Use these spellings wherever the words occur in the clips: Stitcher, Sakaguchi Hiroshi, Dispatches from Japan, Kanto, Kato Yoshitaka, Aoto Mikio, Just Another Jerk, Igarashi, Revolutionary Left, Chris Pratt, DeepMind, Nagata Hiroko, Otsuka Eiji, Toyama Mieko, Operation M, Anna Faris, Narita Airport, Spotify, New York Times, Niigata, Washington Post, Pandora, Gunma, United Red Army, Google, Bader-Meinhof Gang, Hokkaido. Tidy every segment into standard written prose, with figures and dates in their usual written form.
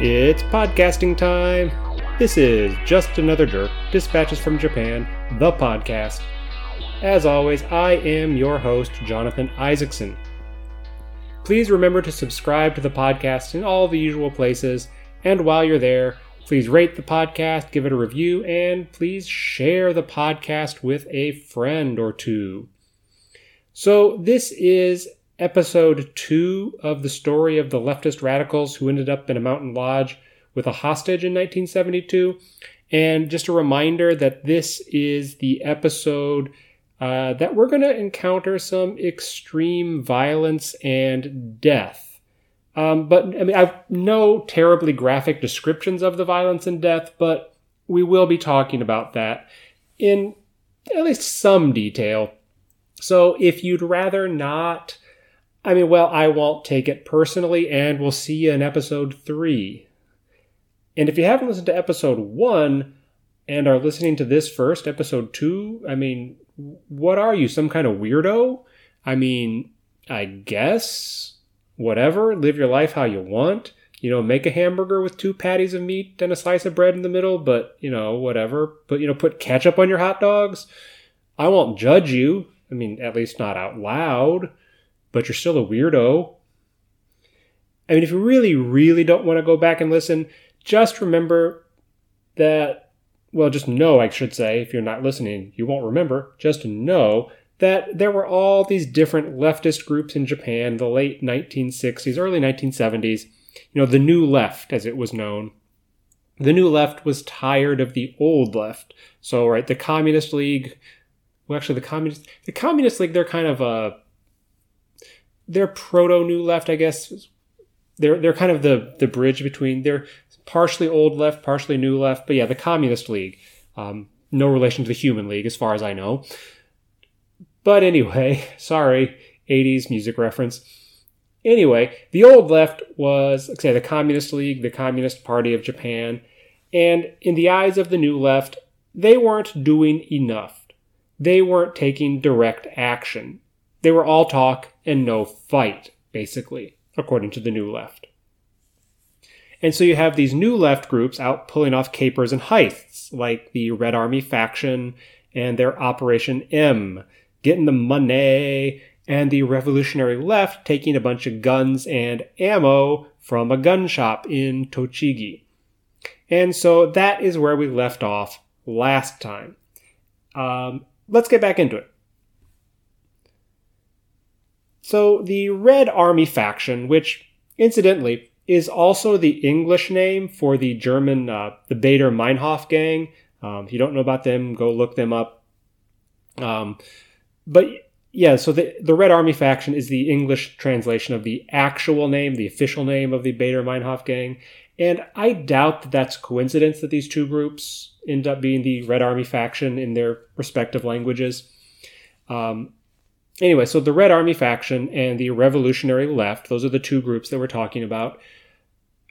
It's podcasting time! This is Just Another Jerk, Dispatches from Japan, the podcast. As always, I am your host, Jonathan Isaacson. Please remember to subscribe to the podcast in all the usual places, and while you're there, please rate the podcast, give it a review, and please share the podcast with a friend or two. So this is Episode 2 of the story of the leftist radicals who ended up in a mountain lodge with a hostage in 1972. And just a reminder that this is the episode that we're going to encounter some extreme violence and death. I've no terribly graphic descriptions of the violence and death, but we will be talking about that in at least some detail. So if you'd rather not... I won't take it personally, and we'll see you in episode 3. And if you haven't listened to episode 1 and are listening to this first, episode 2, what are you? Some kind of weirdo? I guess. Whatever. Live your life how you want. Make a hamburger with 2 patties of meat and a slice of bread in the middle, but, whatever. But, put ketchup on your hot dogs. I won't judge you. At least not out loud. But you're still a weirdo. If you really, really don't want to go back and listen, just remember that, if you're not listening, you won't remember, just know that there were all these different leftist groups in Japan, the late 1960s, early 1970s, the New Left, as it was known. The New Left was tired of the old left. So, right, the Communist League, they're kind of a... They're proto-new left, I guess. They're kind of the bridge between... They're partially old left, partially new left. But yeah, the Communist League. No relation to the Human League, as far as I know. But anyway, sorry, 80s music reference. Anyway, the old left was, the Communist League, the Communist Party of Japan. And in the eyes of the new left, they weren't doing enough. They weren't taking direct action. They were all talk and no fight, basically, according to the New Left. And so you have these New Left groups out pulling off capers and heists, like the Red Army Faction and their Operation M, getting the money, and the Revolutionary Left taking a bunch of guns and ammo from a gun shop in Tochigi. And so that is where we left off last time. Let's get back into it. So the Red Army Faction, which, incidentally, is also the English name for the German, the Bader-Meinhof Gang. If you don't know about them, go look them up. So the Red Army Faction is the English translation of the actual name, the official name of the Bader-Meinhof Gang. And I doubt that that's coincidence that these two groups end up being the Red Army Faction in their respective languages. Anyway, so the Red Army Faction and the Revolutionary Left, those are the two groups that we're talking about,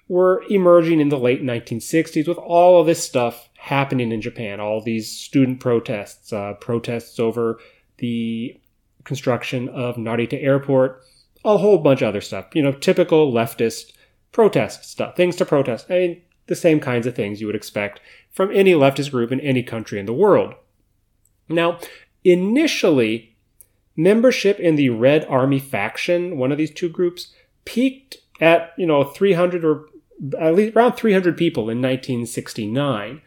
were emerging in the late 1960s with all of this stuff happening in Japan, all these student protests, protests over the construction of Narita Airport, a whole bunch of other stuff, typical leftist protest stuff, things to protest, the same kinds of things you would expect from any leftist group in any country in the world. Now, initially... membership in the Red Army Faction, one of these two groups, peaked at, 300 or at least around 300 people in 1969.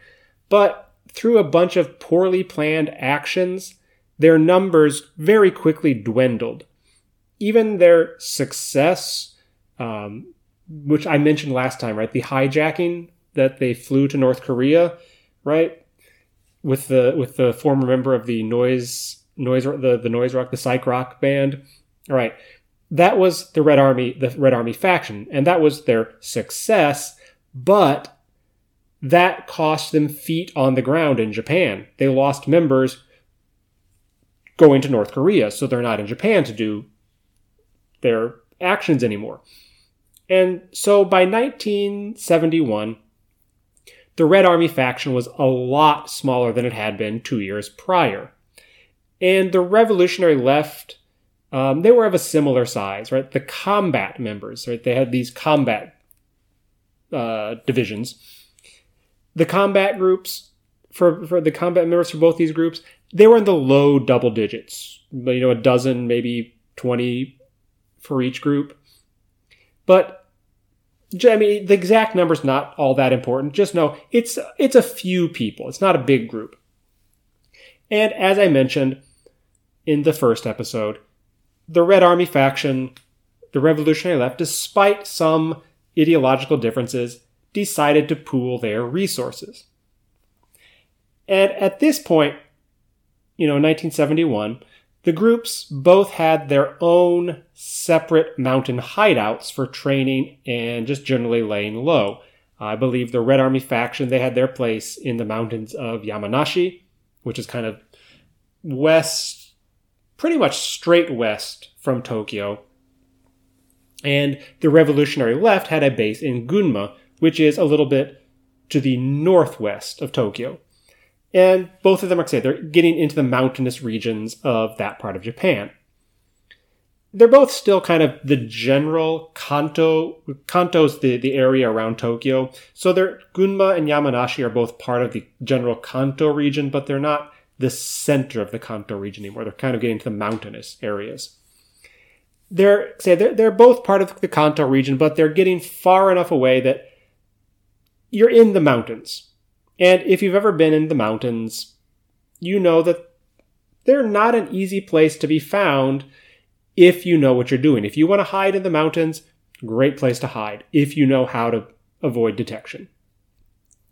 But through a bunch of poorly planned actions, their numbers very quickly dwindled. Even their success, which I mentioned last time, right? The hijacking that they flew to North Korea, right? With the former member of the psych rock band. All right. That was the Red Army Faction, and that was their success, but that cost them feet on the ground in Japan. They lost members going to North Korea, so they're not in Japan to do their actions anymore. And so by 1971, the Red Army Faction was a lot smaller than it had been 2 years prior. And the Revolutionary Left, they were of a similar size, right? The combat members, right? They had these combat divisions. The combat groups, for the combat members for both these groups, they were in the low double digits. You know, a dozen, maybe 20 for each group. But, I mean, the exact number's not all that important. Just know it's a few people. It's not a big group. And as I mentioned in the first episode, the Red Army faction, the Revolutionary Left, despite some ideological differences, decided to pool their resources. And at this point, you know, in 1971, the groups both had their own separate mountain hideouts for training and just generally laying low. I believe the Red Army faction, they had their place in the mountains of Yamanashi, which is kind of west, pretty much straight west from Tokyo. And the Revolutionary Left had a base in Gunma, which is a little bit to the northwest of Tokyo. And both of them, like I say, they're getting into the mountainous regions of that part of Japan. They're both still kind of the general Kanto. Kanto's the area around Tokyo. So Gunma and Yamanashi are both part of the general Kanto region, but they're not the center of the Kanto region anymore. They're kind of getting to the mountainous areas. They're both part of the Kanto region, but they're getting far enough away that you're in the mountains. And if you've ever been in the mountains, you know that they're not an easy place to be found if you know what you're doing. If you want to hide in the mountains, great place to hide if you know how to avoid detection.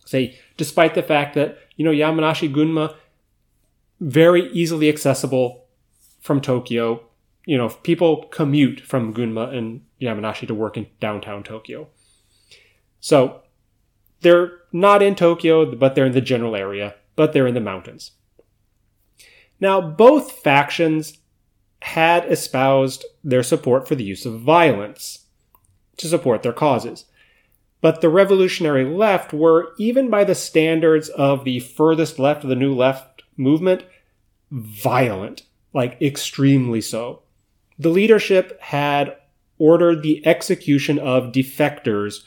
Say, despite the fact that, you know, Yamanashi, Gunma, very easily accessible from Tokyo. You know, people commute from Gunma and Yamanashi to work in downtown Tokyo. So they're not in Tokyo, but they're in the general area, but they're in the mountains. Now, both factions had espoused their support for the use of violence to support their causes. But the Revolutionary Left were, even by the standards of the furthest left of the New Left movement, violent, like extremely so. The leadership had ordered the execution of defectors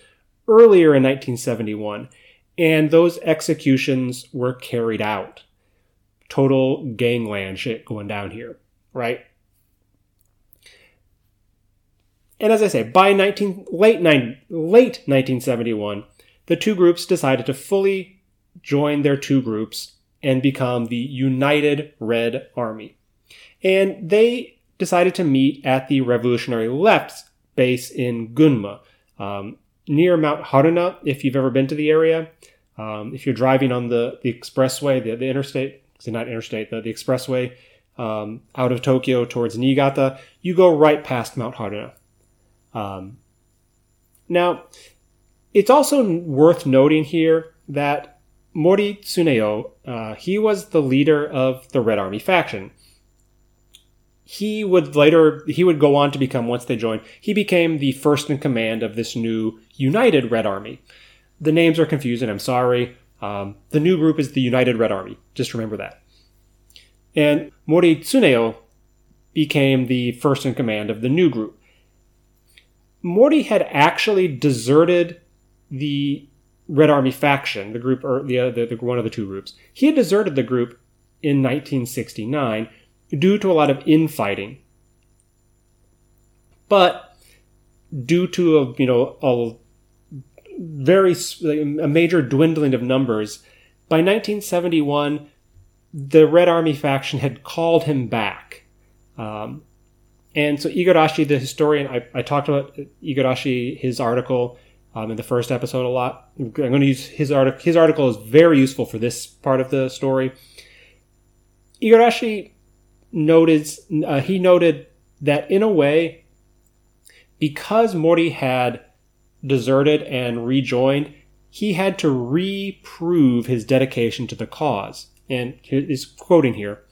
earlier in 1971, and those executions were carried out. Total gangland shit going down here, right? And as I say, by late 1971, the two groups decided to fully join their two groups and become the United Red Army. And they decided to meet at the Revolutionary Left's base in Gunma, near Mount Haruna, if you've ever been to the area. If you're driving on the expressway, the interstate, not interstate, the expressway out of Tokyo towards Niigata, you go right past Mount Haruna. Now, it's also worth noting here that Mori Tsuneo, he was the leader of the Red Army faction. He would go on to become, once they joined, he became the first in command of this new United Red Army. The names are confusing, I'm sorry. The new group is the United Red Army. Just remember that. And Mori Tsuneo became the first in command of the new group. Mori had actually deserted the Red Army faction, the group, or the one of the two groups. He had deserted the group in 1969, due to a lot of infighting. But due to a major dwindling of numbers, by 1971, the Red Army faction had called him back. And so Igarashi, the historian, I talked about Igarashi, his article in the first episode a lot. I'm going to use his article. His article is very useful for this part of the story. Igarashi noted that, in a way, because Mori had deserted and rejoined, he had to reprove his dedication to the cause. And is quoting here: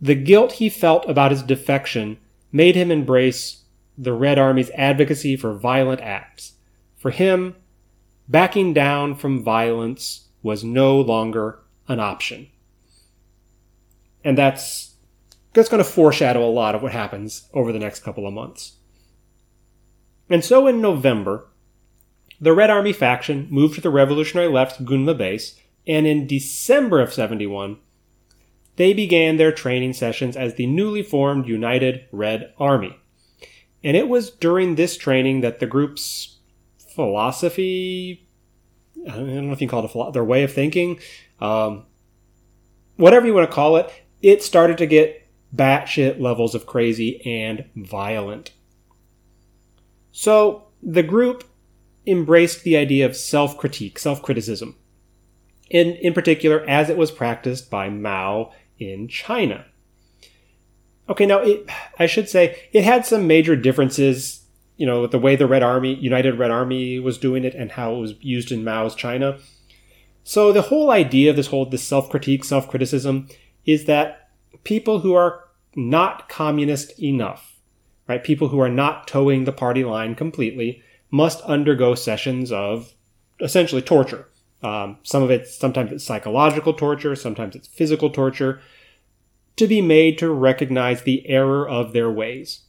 "The guilt he felt about his defection made him embrace the Red Army's advocacy for violent acts. For him, backing down from violence was no longer an option." And that's going to foreshadow a lot of what happens over the next couple of months. And so in November the Red Army faction moved to the Revolutionary Left's Gunma base, and in December of 71, they began their training sessions as the newly formed United Red Army. And it was during this training that the group's philosophy, I don't know if you can call it a philosophy, their way of thinking, whatever you want to call it, it started to get batshit levels of crazy and violent. So the group embraced the idea of self-critique, self-criticism, in particular as it was practiced by Mao in China. Okay, now I should say it had some major differences, you know, with the way the Red Army, United Red Army was doing it and how it was used in Mao's China. So the whole idea of this self-critique, self-criticism is that people who are not communist enough, right, people who are not towing the party line completely, must undergo sessions of essentially torture. Sometimes it's psychological torture, sometimes it's physical torture, to be made to recognize the error of their ways.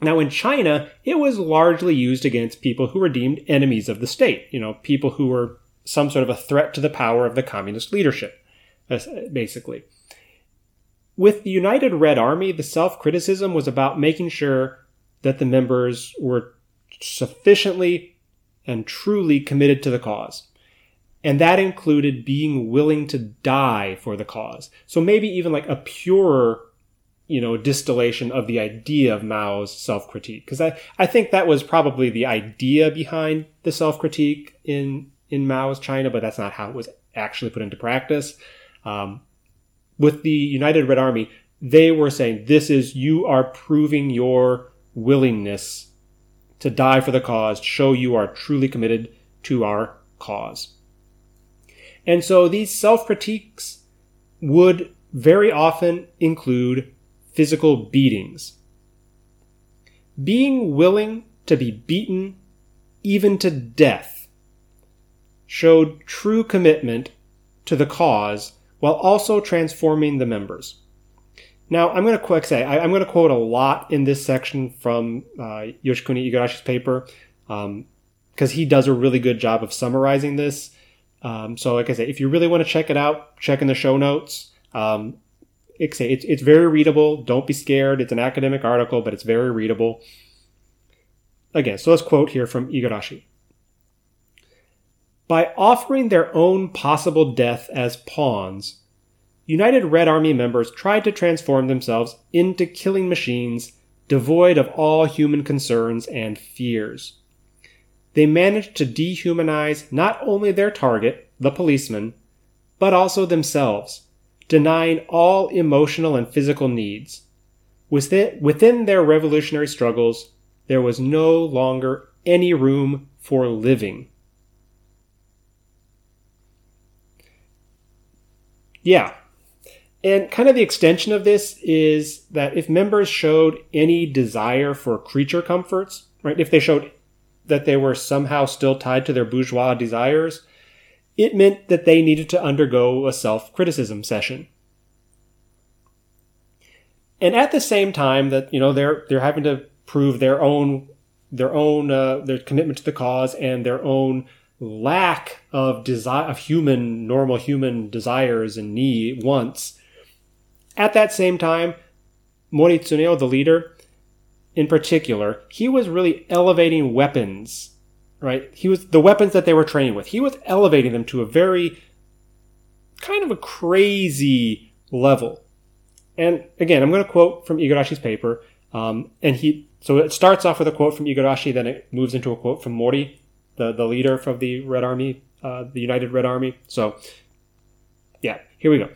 Now in China, it was largely used against people who were deemed enemies of the state, you know, people who were some sort of a threat to the power of the communist leadership, basically. With the United Red Army, the self-criticism was about making sure that the members were sufficiently and truly committed to the cause. And that included being willing to die for the cause. So maybe even like a purer, you know, distillation of the idea of Mao's self-critique. Because I think that was probably the idea behind the self-critique in Mao's China, but that's not how it was actually put into practice. With the United Red Army, they were saying, you are proving your willingness to die for the cause, show you are truly committed to our cause. And so these self-critiques would very often include physical beatings. Being willing to be beaten, even to death, showed true commitment to the cause while also transforming the members. Now, I'm going to quote a lot in this section from Yoshikuni Igarashi's paper, because he does a really good job of summarizing this. So like I say, if you really want to check it out, check in the show notes. It's very readable. Don't be scared. It's an academic article, but it's very readable. Again, so let's quote here from Igarashi. By offering their own possible death as pawns, United Red Army members tried to transform themselves into killing machines devoid of all human concerns and fears. They managed to dehumanize not only their target, the policeman, but also themselves, denying all emotional and physical needs. Within their revolutionary struggles, there was no longer any room for living. Yeah, and kind of the extension of this is that if members showed any desire for creature comforts, right, if they showed that they were somehow still tied to their bourgeois desires, it meant that they needed to undergo a self-criticism session. And at the same time that, you know, they're having to prove their commitment to the cause and their own lack of desire of normal human desires and wants. At that same time, Mori Tsuneo, the leader, in particular, he was really elevating weapons, right? He was the weapons that they were training with. He was elevating them to a very kind of a crazy level. And again, I'm going to quote from Igarashi's paper. So it starts off with a quote from Igarashi, then it moves into a quote from Mori, the leader of the Red Army, the United Red Army. So yeah, here we go.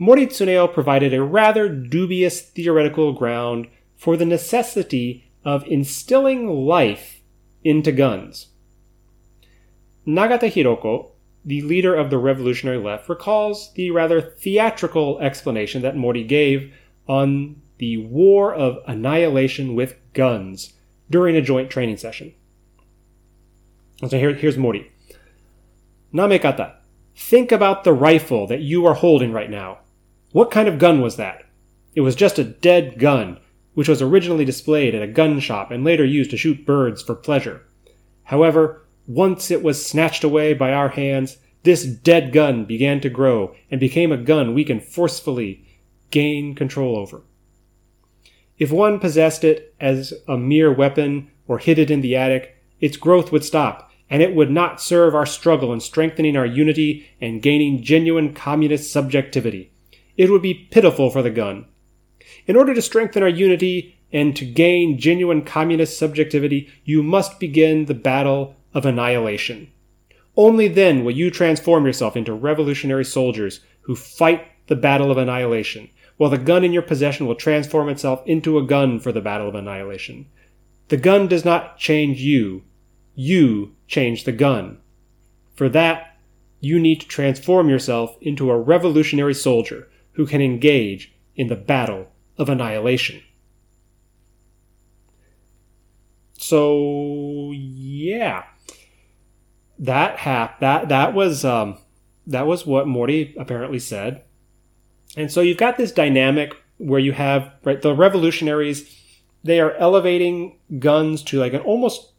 Mori Tsuneo provided a rather dubious theoretical ground for the necessity of instilling life into guns. Nagata Hiroko, the leader of the Revolutionary Left, recalls the rather theatrical explanation that Mori gave on the war of annihilation with guns during a joint training session. So here's Mori. Namekata, think about the rifle that you are holding right now. What kind of gun was that? It was just a dead gun, which was originally displayed at a gun shop and later used to shoot birds for pleasure. However, once it was snatched away by our hands, this dead gun began to grow and became a gun we can forcefully gain control over. If one possessed it as a mere weapon or hid it in the attic, its growth would stop, and it would not serve our struggle in strengthening our unity and gaining genuine communist subjectivity. It would be pitiful for the gun. In order to strengthen our unity and to gain genuine communist subjectivity, you must begin the battle of annihilation. Only then will you transform yourself into revolutionary soldiers who fight the battle of annihilation, while the gun in your possession will transform itself into a gun for the battle of annihilation. The gun does not change you. You change the gun. For that, you need to transform yourself into a revolutionary soldier who can engage in the battle of annihilation. So, yeah. That was what Mori apparently said. And so you've got this dynamic where you have, right, the revolutionaries, they are elevating guns to like an almost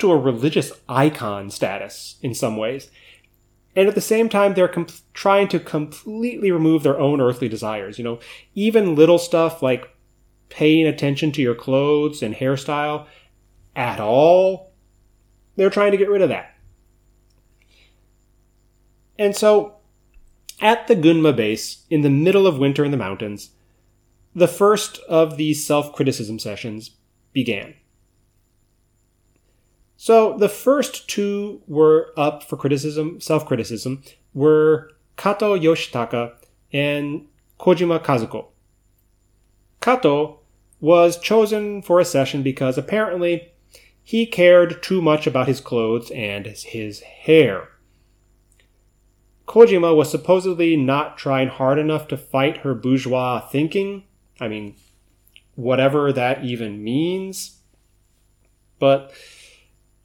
to a religious icon status in some ways. And at the same time, they're trying to completely remove their own earthly desires. You know, even little stuff like paying attention to your clothes and hairstyle at all, they're trying to get rid of that. And so, at the Gunma base, in the middle of winter in the mountains, the first of these self-criticism sessions began. So, the first two were up for criticism, self-criticism, were Kato Yoshitaka and Kojima Kazuko. Kato was chosen for a session because apparently he cared too much about his clothes and his hair. Kojima was supposedly not trying hard enough to fight her bourgeois thinking. I mean, whatever that even means. But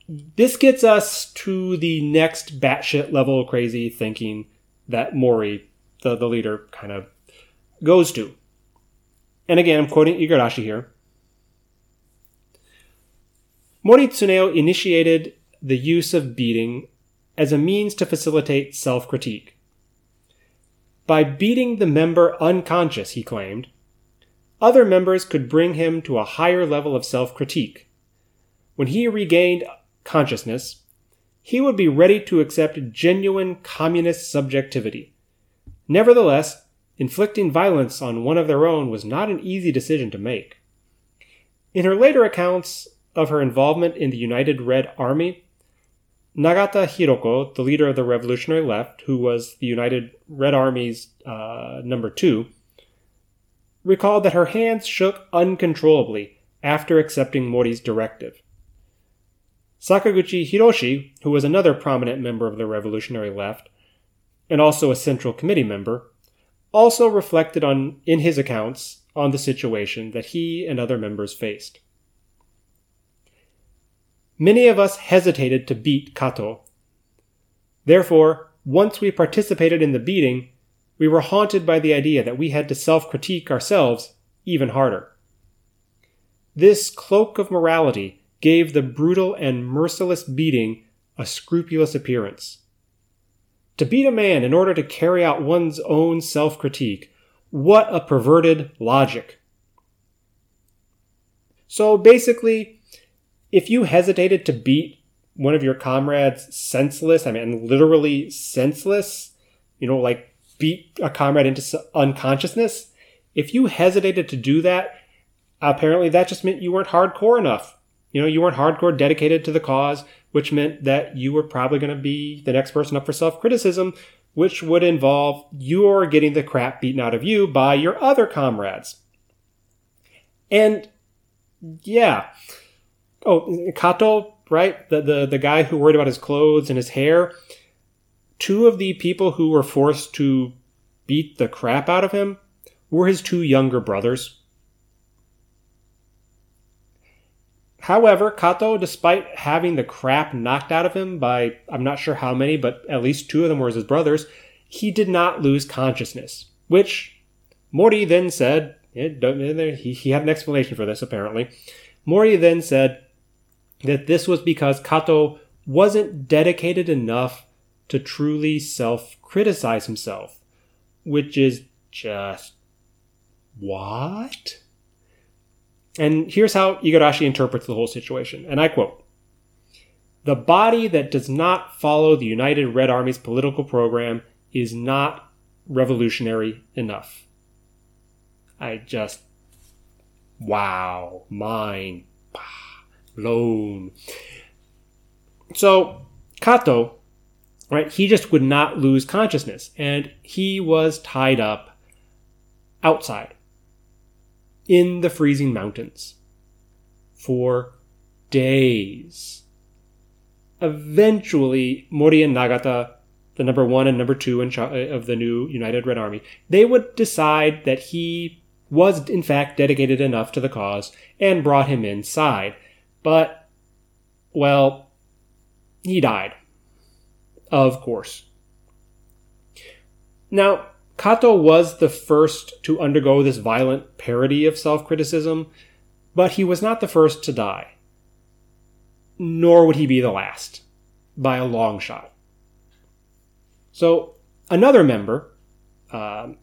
this gets us to the next batshit level crazy thinking that Mori, the leader, kind of goes to. And again, I'm quoting Igarashi here. Mori Tsuneo initiated the use of beating as a means to facilitate self-critique. By beating the member unconscious, he claimed, other members could bring him to a higher level of self-critique. When he regained consciousness, he would be ready to accept genuine communist subjectivity. Nevertheless, inflicting violence on one of their own was not an easy decision to make. In her later accounts of her involvement in the United Red Army, Nagata Hiroko, the leader of the Revolutionary Left, who was the United Red Army's number 2, recalled that her hands shook uncontrollably after accepting Mori's directive. Sakaguchi Hiroshi, who was another prominent member of the Revolutionary Left, and also a Central Committee member, also reflected in his accounts on the situation that he and other members faced. Many of us hesitated to beat Kato. Therefore, once we participated in the beating, we were haunted by the idea that we had to self-critique ourselves even harder. This cloak of morality gave the brutal and merciless beating a scrupulous appearance. To beat a man in order to carry out one's own self-critique, what a perverted logic. So basically, if you hesitated to beat one of your comrades literally senseless, you know, like beat a comrade into unconsciousness, if you hesitated to do that, apparently that just meant you weren't hardcore enough. You know, you weren't hardcore dedicated to the cause, which meant that you were probably going to be the next person up for self-criticism, which would involve your getting the crap beaten out of you by your other comrades. And, yeah. Oh, Kato, right? The guy who worried about his clothes and his hair. Two of the people who were forced to beat the crap out of him were his two younger brothers. However, Kato, despite having the crap knocked out of him by, I'm not sure how many, but at least two of them were his brothers, he did not lose consciousness. Which, Mori then said, he had an explanation for this apparently. Mori then said, that this was because Kato wasn't dedicated enough to truly self-criticize himself, which is just... what? And here's how Igarashi interprets the whole situation, and I quote, "The body that does not follow the United Red Army's political program is not revolutionary enough." I just... wow. Mind blown. So Kato, right, he just would not lose consciousness, and he was tied up outside in the freezing mountains for days. Eventually, Mori and Nagata, the number one and number two of the new United Red Army, they would decide that he was in fact dedicated enough to the cause and brought him inside. But, well, he died. Of course. Now, Kato was the first to undergo this violent parody of self-criticism, but he was not the first to die. Nor would he be the last, by a long shot. So, another member, Ozaki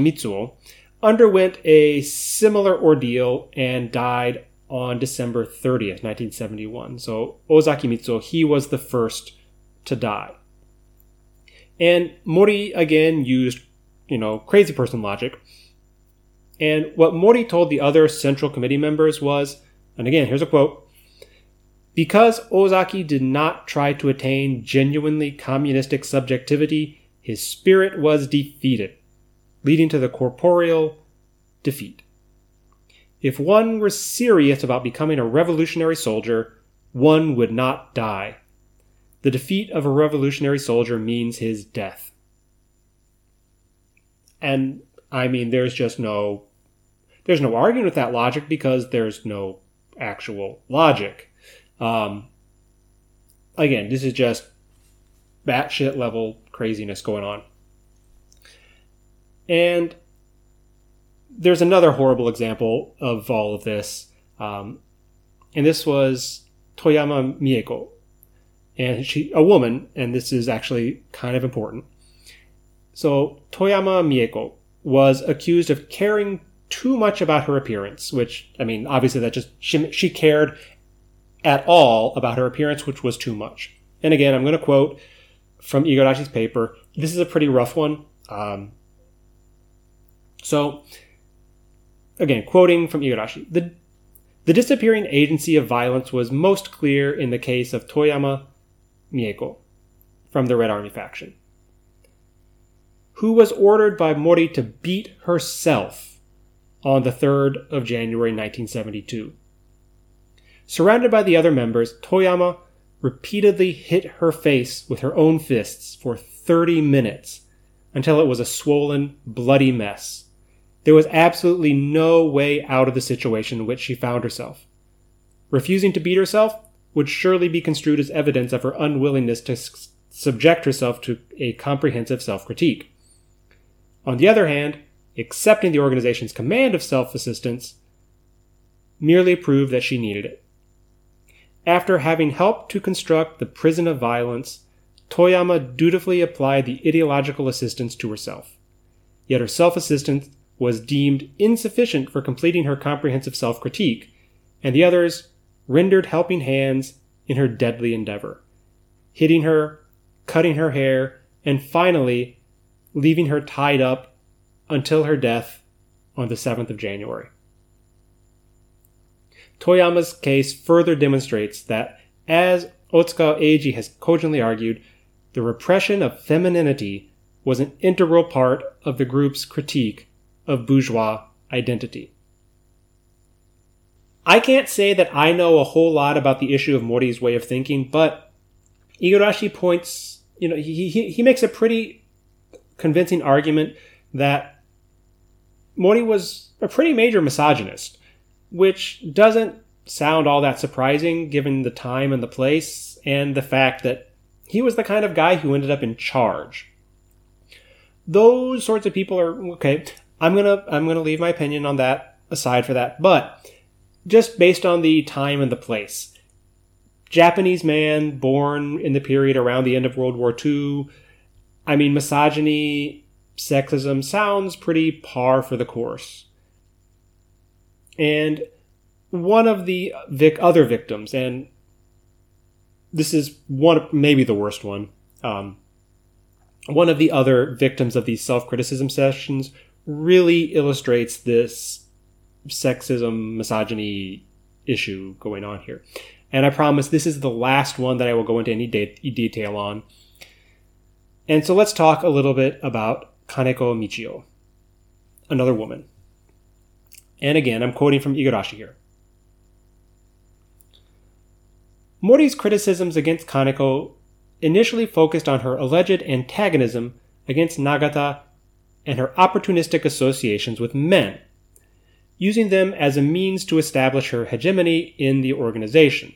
Mitsuo, underwent a similar ordeal and died on December 30th, 1971. So Ozaki Mitsuo, he was the first to die. And Mori, again, used, crazy person logic. And what Mori told the other Central Committee members was, and again, here's a quote, "Because Ozaki did not try to attain genuinely communistic subjectivity, his spirit was defeated, leading to the corporeal defeat. If one were serious about becoming a revolutionary soldier, one would not die. The defeat of a revolutionary soldier means his death." And, there's just no... there's no arguing with that logic, because there's no actual logic. Again, this is just batshit level craziness going on. And there's another horrible example of all of this. And this was Toyama Mieko. And she, a woman, and this is actually kind of important. So Toyama Mieko was accused of caring too much about her appearance, which, obviously that just, she cared at all about her appearance, which was too much. And again, I'm going to quote from Igarashi's paper. This is a pretty rough one. So, again, quoting from Igarashi, the disappearing agency of violence was most clear in the case of Toyama Mieko from the Red Army faction, who was ordered by Mori to beat herself on the 3rd of January 1972. Surrounded by the other members, Toyama repeatedly hit her face with her own fists for 30 minutes until it was a swollen, bloody mess. There was absolutely no way out of the situation in which she found herself. Refusing to beat herself would surely be construed as evidence of her unwillingness to subject herself to a comprehensive self-critique. On the other hand, accepting the organization's command of self-assistance merely proved that she needed it. After having helped to construct the prison of violence, Toyama dutifully applied the ideological assistance to herself. Yet her self-assistance was deemed insufficient for completing her comprehensive self-critique, and the others rendered helping hands in her deadly endeavor, hitting her, cutting her hair, and finally leaving her tied up until her death on the 7th of January. Toyama's case further demonstrates that, as Otsuka Eiji has cogently argued, the repression of femininity was an integral part of the group's critique of bourgeois identity. I can't say that I know a whole lot about the issue of Mori's way of thinking, but Igarashi points, he makes a pretty convincing argument that Mori was a pretty major misogynist, which doesn't sound all that surprising given the time and the place and the fact that he was the kind of guy who ended up in charge. Those sorts of people are, okay, I'm gonna leave my opinion on that aside for that, but just based on the time and the place. Japanese man born in the period around the end of World War II. I mean, misogyny, sexism sounds pretty par for the course. And one of the other victims, and this is one, maybe the worst one, one of the other victims of these self-criticism sessions really illustrates this sexism, misogyny issue going on here. And I promise this is the last one that I will go into any detail on. And so let's talk a little bit about Kaneko Michio, another woman. And again, I'm quoting from Igarashi here. Mori's criticisms against Kaneko initially focused on her alleged antagonism against Nagata and her opportunistic associations with men, using them as a means to establish her hegemony in the organization.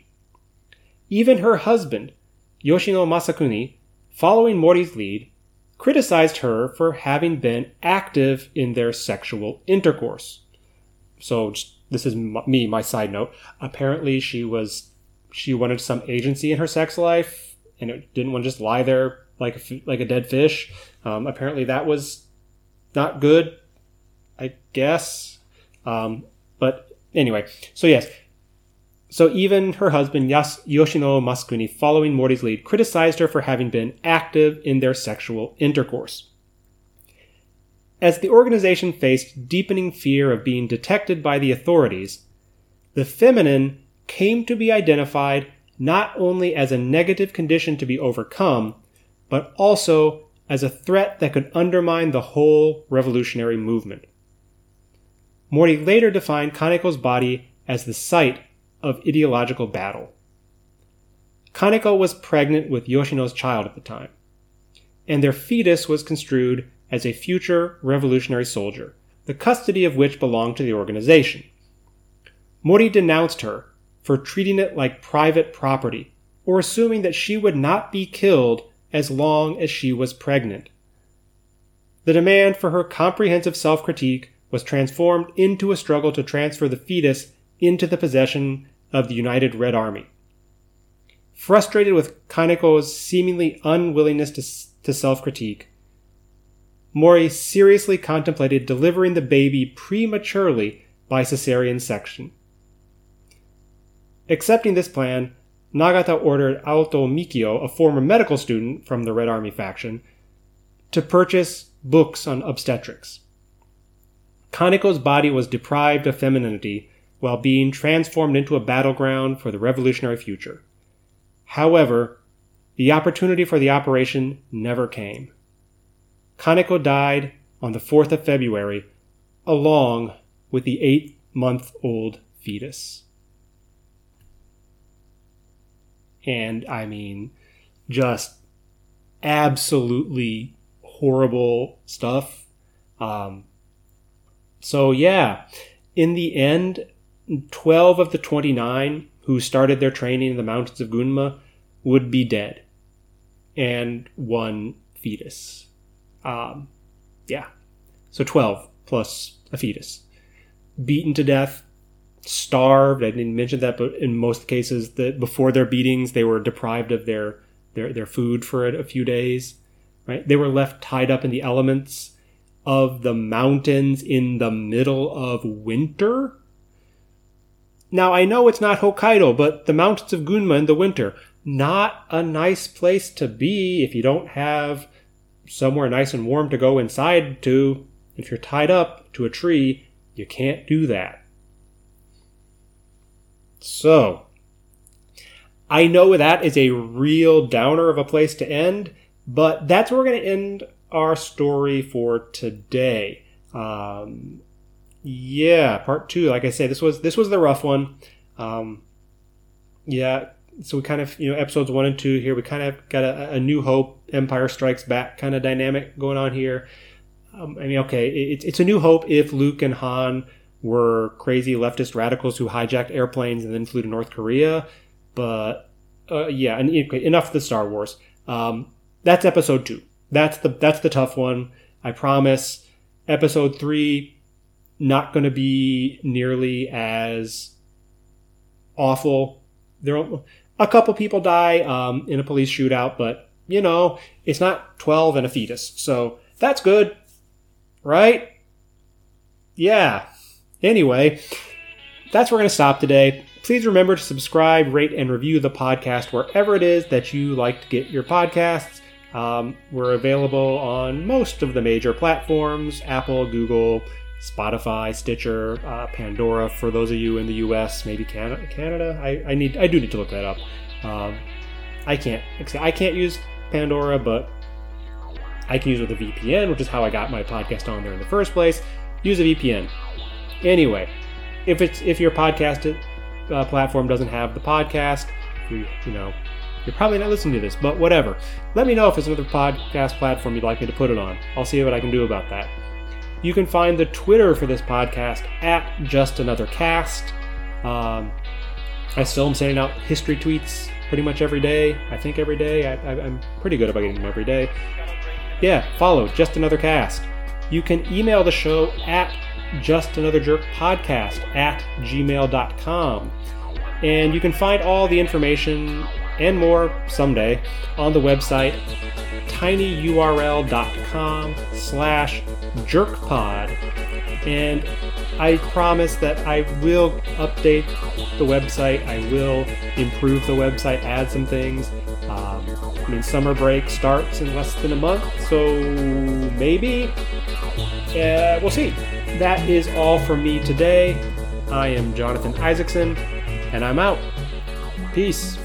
Even her husband, Yoshino Masakuni, following Mori's lead, criticized her for having been active in their sexual intercourse. So, this is me, my side note. Apparently, she wanted some agency in her sex life, and it didn't want to just lie there like a dead fish. Apparently, that was not good, I guess. But anyway, so yes. So even her husband, Yoshino Masakuni, following Mori's lead, criticized her for having been active in their sexual intercourse. As the organization faced deepening fear of being detected by the authorities, the feminine came to be identified not only as a negative condition to be overcome, but also as a threat that could undermine the whole revolutionary movement. Mori later defined Kaneko's body as the site of ideological battle. Kaneko was pregnant with Yoshino's child at the time, and their fetus was construed as a future revolutionary soldier, the custody of which belonged to the organization. Mori denounced her for treating it like private property, or assuming that she would not be killed as long as she was pregnant. The demand for her comprehensive self-critique was transformed into a struggle to transfer the fetus into the possession of the United Red Army. Frustrated with Kaneko's seemingly unwillingness to self-critique, Mori seriously contemplated delivering the baby prematurely by cesarean section. Accepting this plan, Nagata ordered Aoto Mikio, a former medical student from the Red Army faction, to purchase books on obstetrics. Kaneko's body was deprived of femininity while being transformed into a battleground for the revolutionary future. However, the opportunity for the operation never came. Kaneko died on the 4th of February, along with the 8-month-old fetus. And, I mean, just absolutely horrible stuff. So, yeah, in the end, 12 of the 29 who started their training in the mountains of Gunma would be dead. And one fetus. Yeah. So 12 plus a fetus. Beaten to death, starved. I didn't mention that, but in most cases, before their beatings, they were deprived of their food for a few days. Right? They were left tied up in the elements of the mountains in the middle of winter. Now, I know it's not Hokkaido, but the mountains of Gunma in the winter, not a nice place to be if you don't have somewhere nice and warm to go inside to. If you're tied up to a tree, you can't do that. So, I know that is a real downer of a place to end, but that's where we're going to end our story for today. Yeah, part 2. Like I say, this was the rough one. Yeah, so we kind of, episodes 1 and 2 here, we kind of got a New Hope, Empire Strikes Back kind of dynamic going on here. I mean, okay, it's a New Hope if Luke and Han were crazy leftist radicals who hijacked airplanes and then flew to North Korea. But yeah, and enough of the Star Wars. That's episode 2. That's the tough one, I promise. Episode 3, not going to be nearly as awful. A couple people die in a police shootout, but, you know, it's not 12 and a fetus. So that's good, right? Yeah. Anyway, that's where we're going to stop today. Please remember to subscribe, rate, and review the podcast wherever it is that you like to get your podcasts. We're available on most of the major platforms, Apple, Google, Spotify, Stitcher, Pandora, for those of you in the U.S., maybe Canada. I do need to look that up. I can't use Pandora, but I can use it with a VPN, which is how I got my podcast on there in the first place. Use a VPN. Anyway, if your podcast platform doesn't have the podcast, you know, you're probably not listening to this, but whatever. Let me know if there's another podcast platform you'd like me to put it on. I'll see what I can do about that. You can find the Twitter for this podcast at Just Another Cast. I still am sending out history tweets pretty much every day. I think every day. I'm pretty good about getting them every day. Yeah, follow Just Another Cast. You can email the show at justanotherjerkpodcast@gmail.com. And you can find all the information and more someday on the website tinyurl.com/jerkpod. And I promise that I will update the website. I will improve the website, add some things. Summer break starts in less than a month, so maybe. We'll see. That is all from me today. I am Jonathan Isaacson, and I'm out. Peace.